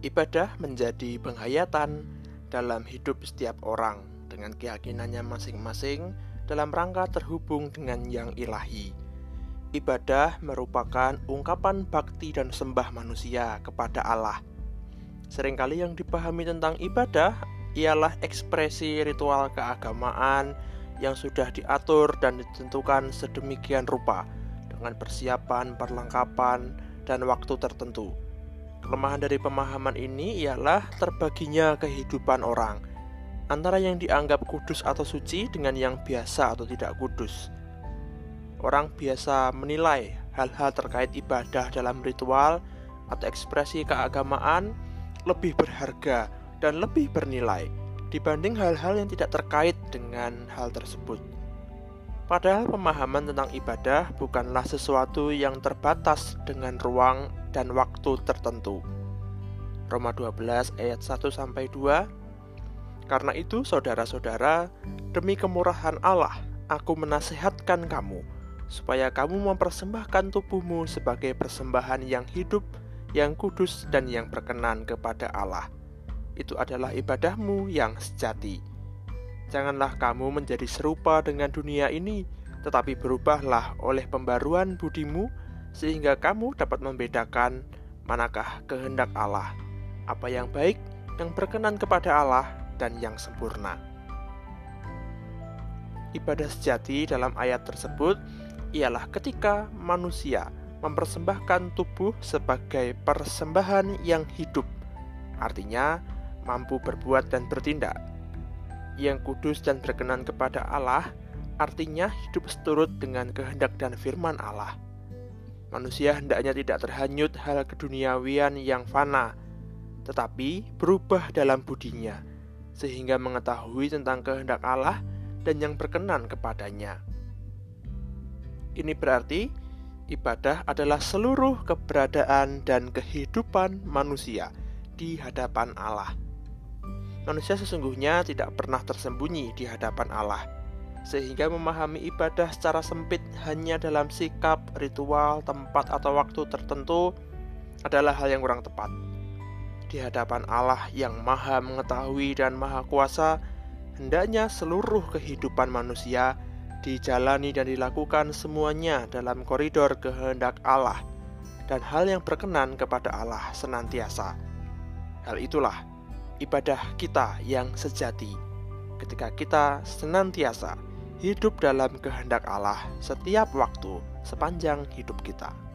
Ibadah menjadi penghayatan dalam hidup setiap orang dengan keyakinannya masing-masing dalam rangka terhubung dengan yang ilahi. Ibadah merupakan ungkapan bakti dan sembah manusia kepada Allah. Seringkali yang dipahami tentang ibadah ialah ekspresi ritual keagamaan yang sudah diatur dan ditentukan sedemikian rupa dengan persiapan, perlengkapan, dan waktu tertentu. Kelemahan dari pemahaman ini ialah terbaginya kehidupan orang antara yang dianggap kudus atau suci dengan yang biasa atau tidak kudus. Orang biasa menilai hal-hal terkait ibadah dalam ritual atau ekspresi keagamaan lebih berharga dan lebih bernilai dibanding hal-hal yang tidak terkait dengan hal tersebut. Padahal pemahaman tentang ibadah bukanlah sesuatu yang terbatas dengan ruang dan waktu tertentu. Roma 12 ayat 1-2. Karena itu saudara-saudara, demi kemurahan Allah, aku menasihatkan kamu, supaya kamu mempersembahkan tubuhmu sebagai persembahan yang hidup, yang kudus dan yang berkenan kepada Allah. Itu adalah ibadahmu yang sejati. Janganlah kamu menjadi serupa dengan dunia ini, tetapi berubahlah oleh pembaruan budimu, sehingga kamu dapat membedakan manakah kehendak Allah, apa yang baik, yang berkenan kepada Allah, dan yang sempurna. Ibadah sejati dalam ayat tersebut ialah ketika manusia mempersembahkan tubuh sebagai persembahan yang hidup, artinya mampu berbuat dan bertindak. Yang kudus dan berkenan kepada Allah, artinya hidup seturut dengan kehendak dan firman Allah. Manusia hendaknya tidak terhanyut hal keduniawian yang fana, tetapi berubah dalam budinya, sehingga mengetahui tentang kehendak Allah dan yang berkenan kepadanya. Ini berarti, ibadah adalah seluruh keberadaan dan kehidupan manusia di hadapan Allah. Manusia sesungguhnya tidak pernah tersembunyi di hadapan Allah, sehingga memahami ibadah secara sempit hanya dalam sikap, ritual, tempat, atau waktu tertentu adalah hal yang kurang tepat. Di hadapan Allah yang maha mengetahui dan maha kuasa, hendaknya seluruh kehidupan manusia dijalani dan dilakukan semuanya dalam koridor kehendak Allah dan hal yang berkenan kepada Allah senantiasa. Hal itulah ibadah kita yang sejati, ketika kita senantiasa hidup dalam kehendak Allah setiap waktu sepanjang hidup kita.